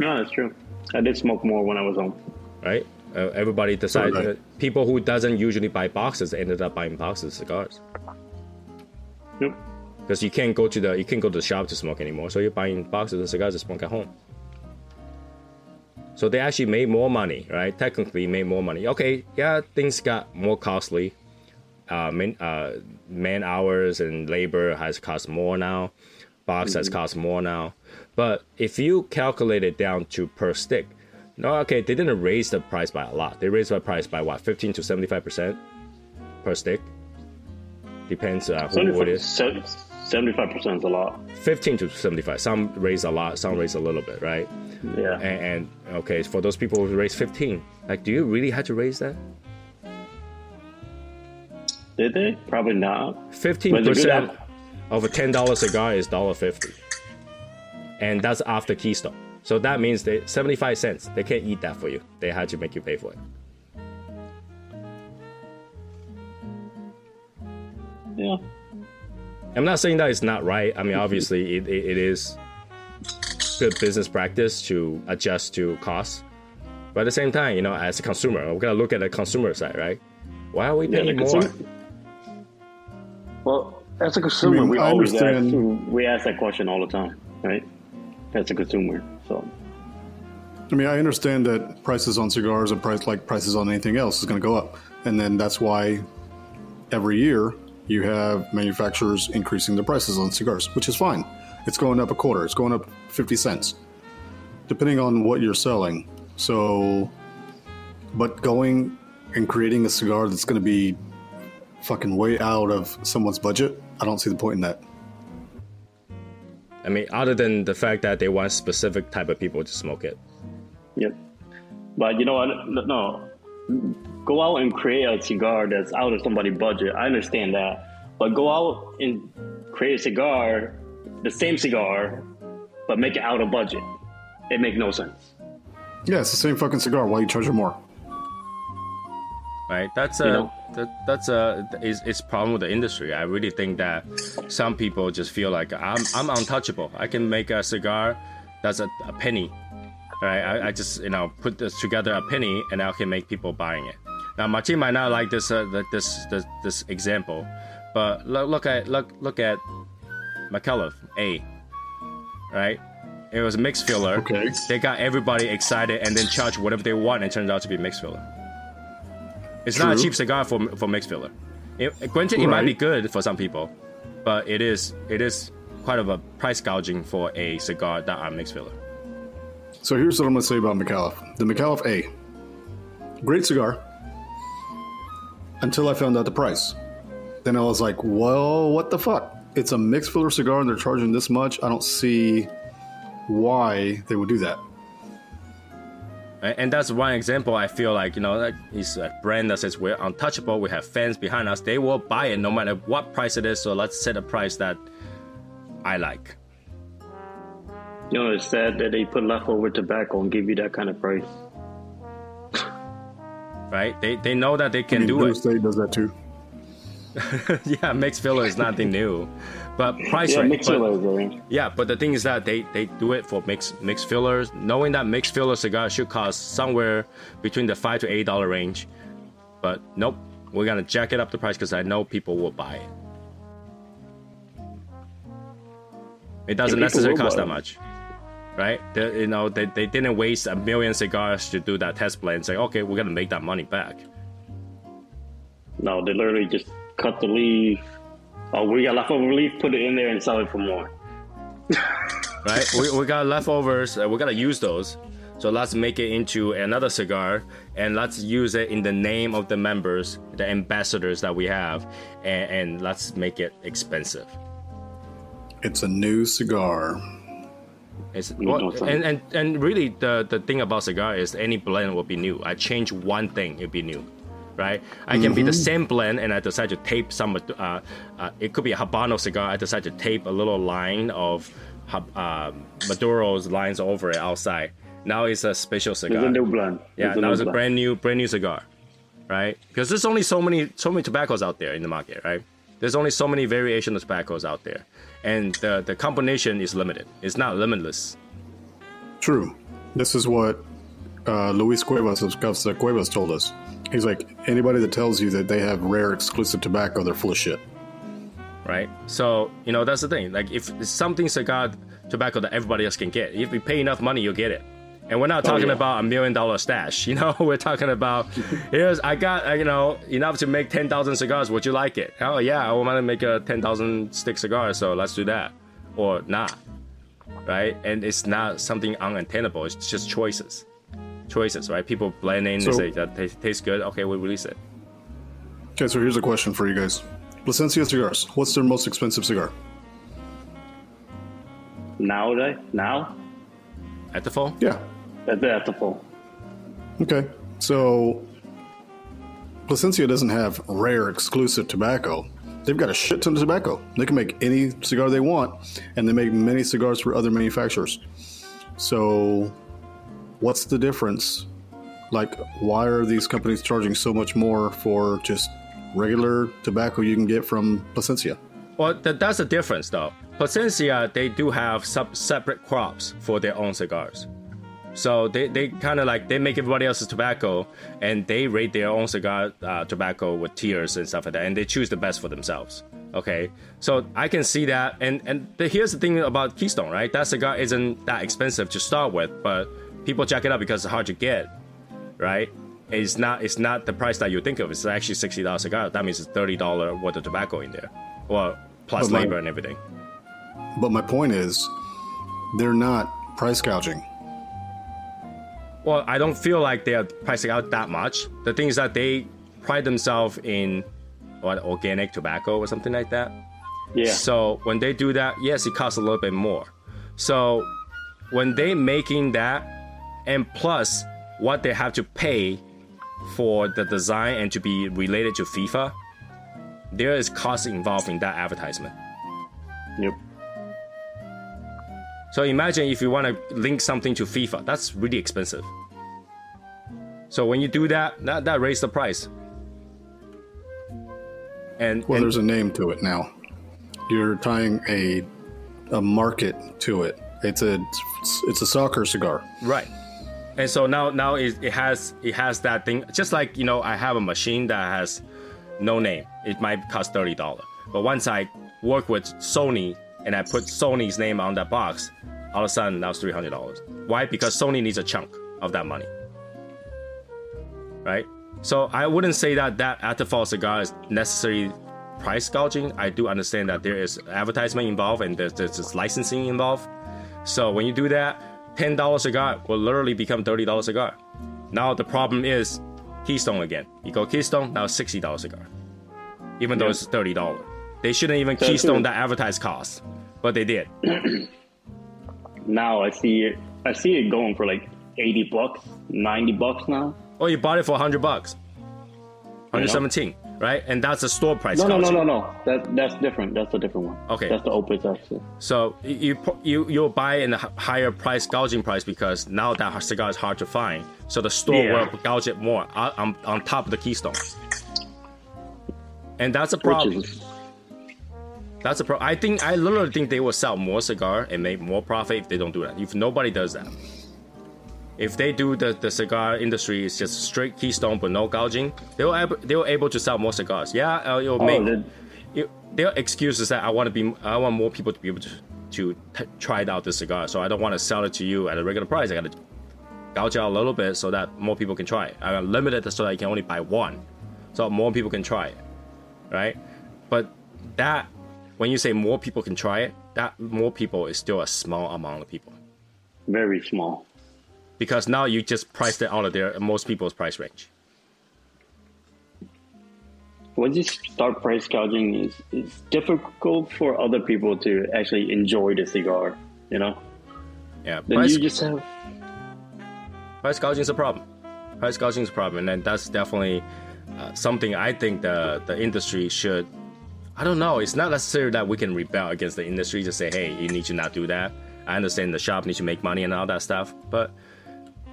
No, that's true. I did smoke more when I was home. Right? Everybody decided that people who doesn't usually buy boxes ended up buying boxes of cigars. Yep. Because you can't go to the shop to smoke anymore, so you're buying boxes of cigars to smoke at home. So they actually made more money, right? Technically made more money. Okay, yeah, things got more costly. Man hours and labor has cost more now. Box has cost more now. But if you calculate it down to per stick, they didn't raise the price by a lot. They raised the price by what, 15 to 75% per stick? Depends who it is. 75% is a lot. 15 to 75. Some raise a lot, some raise a little bit, right? Yeah. And okay, for those people who raise 15, like, do you really have to raise that? Did they? Probably not. 15% of a $10 cigar is $1.50, and that's after Keystone. So that means they 75 cents. They can't eat that for you. They had to make you pay for it. Yeah. I'm not saying that it's not right. I mean, obviously, it is good business practice to adjust to costs. But at the same time, you know, as a consumer, we're going to look at the consumer side, right? Why are we paying more? Well, as a consumer, we always ask that question all the time, right? As a consumer, so. I mean, I understand that prices on cigars and prices on anything else is going to go up. And then that's why every year, you have manufacturers increasing the prices on cigars, which is fine. It's going up a quarter. It's going up 50 cents, depending on what you're selling. So, but going and creating a cigar that's going to be fucking way out of someone's budget, I don't see the point in that. I mean, other than the fact that they want specific type of people to smoke it. Yep. But you know what? No. Go out and create a cigar that's out of somebody's budget. I understand that. But go out and create a cigar, the same cigar, but make it out of budget. It makes no sense. Yeah, it's the same fucking cigar. Why you charge her more? Right. It's a problem with the industry. I really think that some people just feel like I'm untouchable. I can make a cigar that's a penny. Right, I just, you know, put this together a penny, and I can make people buying it. Now, Martin might not like this example, but look at McAuliffe A. Right, it was a mixed filler. Okay. They got everybody excited, and then charged whatever they want, and it turned out to be mixed filler. It's True. Not a cheap cigar for mixed filler. Granted, it might be good for some people, but it is quite of a price gouging for a cigar that are mixed filler. So here's what I'm going to say about McAuliffe. The McAuliffe A. Great cigar. Until I found out the price. Then I was like, well, what the fuck? It's a mixed filler cigar and they're charging this much. I don't see why they would do that. And that's one example I feel like, you know, it's a brand that says we're untouchable. We have fans behind us. They will buy it no matter what price it is. So let's set a price that I like. You know, it's sad that they put leftover tobacco and give you that kind of price. Right? They know that they can do it. State does that too. Yeah, mixed filler is nothing new. But price range. Mixed filler, yeah, but the thing is that they do it for mixed fillers, knowing that mixed filler cigar should cost somewhere between the $5 to $8 range. But nope, we're going to jack it up the price because I know people will buy it. It doesn't necessarily cost that much. Right? They didn't waste 1 million cigars to do that test blend and say, okay, we're going to make that money back. No, they literally just cut the leaf. Oh, we got leftover leaf, put it in there and sell it for more. Right? We got leftovers. We're going to use those. So let's make it into another cigar and let's use it in the name of the members, the ambassadors that we have, and let's make it expensive. It's a new cigar. And really, the thing about cigar is any blend will be new. I change one thing, it'll be new, right? I can be the same blend, and I decide to tape some. It could be a Habano cigar. I decide to tape a little line of Maduro's lines over it outside. Now it's a special cigar. It's a new blend. Yeah, now it's a brand new cigar, right? Because there's only so many tobaccos out there in the market, right? There's only so many variations of tobaccos out there. And the combination is limited. It's not limitless. True. This is what Luis Cuevas of Casa Cuevas told us. He's like, anybody that tells you that they have rare exclusive tobacco, they're full of shit. Right? So, you know, that's the thing. Like, if it's something cigar tobacco that everybody else can get, if you pay enough money, you'll get it. And we're not talking about $1 million stash. You know, we're talking about, I got enough to make 10,000 cigars. Would you like it? Oh, yeah, I want to make a 10,000 stick cigar. So let's do that or not. Right. And it's not something unattainable. It's just choices. Right. People blend in and say that tastes good. OK, we'll release it. OK, so here's a question for you guys. Plasencia cigars. What's their most expensive cigar? nowadays? Now? At the fall? Yeah. At the fall. Okay. So, Plasencia doesn't have rare exclusive tobacco. They've got a shit ton of tobacco. They can make any cigar they want, and they make many cigars for other manufacturers. So, what's the difference? Like, why are these companies charging so much more for just regular tobacco you can get from Plasencia? Well, that's the difference, though. Plasencia, they do have separate crops for their own cigars. So they kind of like, they make everybody else's tobacco, and they rate their own cigar tobacco with tiers and stuff like that, and they choose the best for themselves. Okay, so I can see that. And here's the thing about Keystone, right? That cigar isn't that expensive to start with, but people jack it up because it's hard to get, right? It's not the price that you think of. It's actually $60 cigar. That means it's $30 worth of tobacco in there, well, plus labor and everything. But my point is, they're not price gouging. Well, I don't feel like they are pricing out that much. The thing is that they pride themselves in organic tobacco or something like that. Yeah. So when they do that, yes, it costs a little bit more. So when they making that, and plus what they have to pay for the design and to be related to FIFA, there is cost involved in that advertisement. Yep. So imagine if you want to link something to FIFA, that's really expensive. So when you do that raised the price. And there's a name to it now. You're tying a market to it. It's a soccer cigar, right? And so now it has that thing. Just like, you know, I have a machine that has no name. It might cost $30, but once I work with Sony, and I put Sony's name on that box, all of a sudden, now it's $300. Why? Because Sony needs a chunk of that money, right? So I wouldn't say that Atafal cigar is necessarily price gouging. I do understand that there is advertisement involved and there's licensing involved. So when you do that, $10 cigar will literally become $30 cigar. Now the problem is Keystone again. You go Keystone, now $60 cigar, even though it's $30. They shouldn't even Keystone that advertised cost, but they did. Now I see it going for like $80, $90 now. Oh, you bought it for $100, 117, right? And that's the store price. No. That's different. That's a different one. Okay, that's the Opus X. So you'll buy in a higher price gouging price because now that cigar is hard to find. So the store will gouge it more on top of the Keystone, and that's a problem. That's a problem. I literally think they will sell more cigar and make more profit if they don't do that. If nobody does that. If they do the cigar industry is just straight Keystone but no gouging, they were able to sell more cigars. Yeah, their excuse is that I want more people to be able to try out this cigar, so I don't want to sell it to you at a regular price. I got to gouge out a little bit so that more people can try it. I got to limit it so that you can only buy one, so more people can try it, right? But that. When you say more people can try it, that more people is still a small amount of people. Very small. Because now you just priced it out of there, most people's price range. Once you start price gouging, it's difficult for other people to actually enjoy the cigar, you know? Yeah. Price gouging is a problem. Price gouging is a problem. And that's definitely something I think the industry should... I don't know. It's not necessary that we can rebel against the industry to say, hey, you need to not do that. I understand the shop needs to make money and all that stuff. But,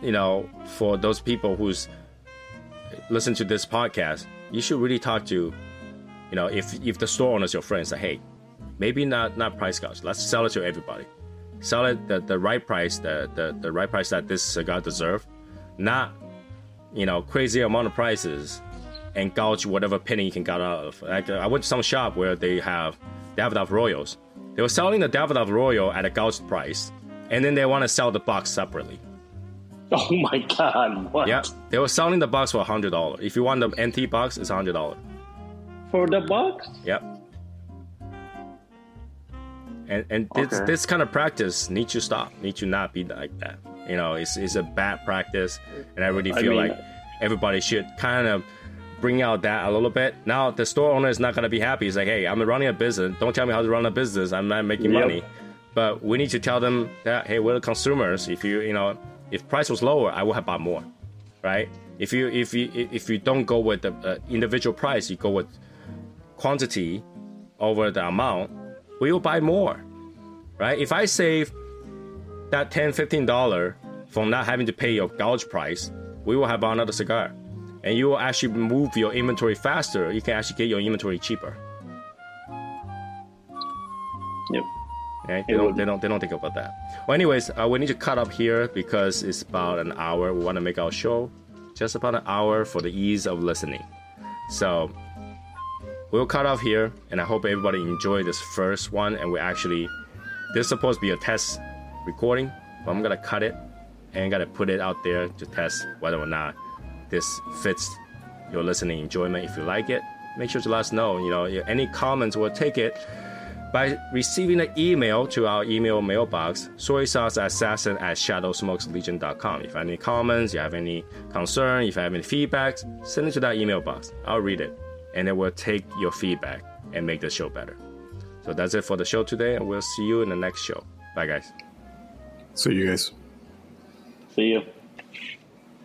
you know, for those people who's listen to this podcast, you should really talk to, you know, if the store owner's your friend, say, hey, maybe not price gouge. Let's sell it to everybody. Sell it the right price, the right price that this cigar deserves. Not, you know, crazy amount of prices. And gouge whatever penny you can get out of. Like, I went to some shop where they have Davidoff Royals. They were selling the Davidoff Royal at a gouged price, and then they want to sell the box separately. Oh my god, what? Yeah, they were selling the box for $100. If you want the NT box, it's $100. For the box? Yep. And okay. This kind of practice needs to stop. Needs to not be like that. You know, it's a bad practice, and I really feel like everybody should kind of bring out that a little bit. Now the store owner is not going to be happy. He's like, hey, I'm running a business. Don't tell me how to run a business. I'm not making money. But we need to tell them that, hey, we're the consumers. If you, you know, if price was lower, I would have bought more, right? If you don't go with the individual price, you go with quantity over the amount, we will buy more, right? If I save that $10-$15 from not having to pay your gouge price, we will have another cigar, and you will actually move your inventory faster. You can actually get your inventory cheaper. Yep. Right? They don't think about that. Well, anyways, we need to cut up here because it's about an hour. We want to make our show just about an hour for the ease of listening. So we'll cut off here, and I hope everybody enjoyed this first one. And we actually, this is supposed to be a test recording, but I'm gonna cut it and gotta put it out there to test whether or not this fits your listening enjoyment. If you like it, make sure to let us know. You know, any comments, we'll take it by receiving an email to our email mailbox, soysauceassassin@shadowsmokeslegion.com. If you have any comments, you have any concern, if you have any feedbacks, send it to that email box. I'll read it, and then we'll take your feedback and make the show better. So that's it for the show today, and we'll see you in the next show. Bye, guys. See you guys. See you.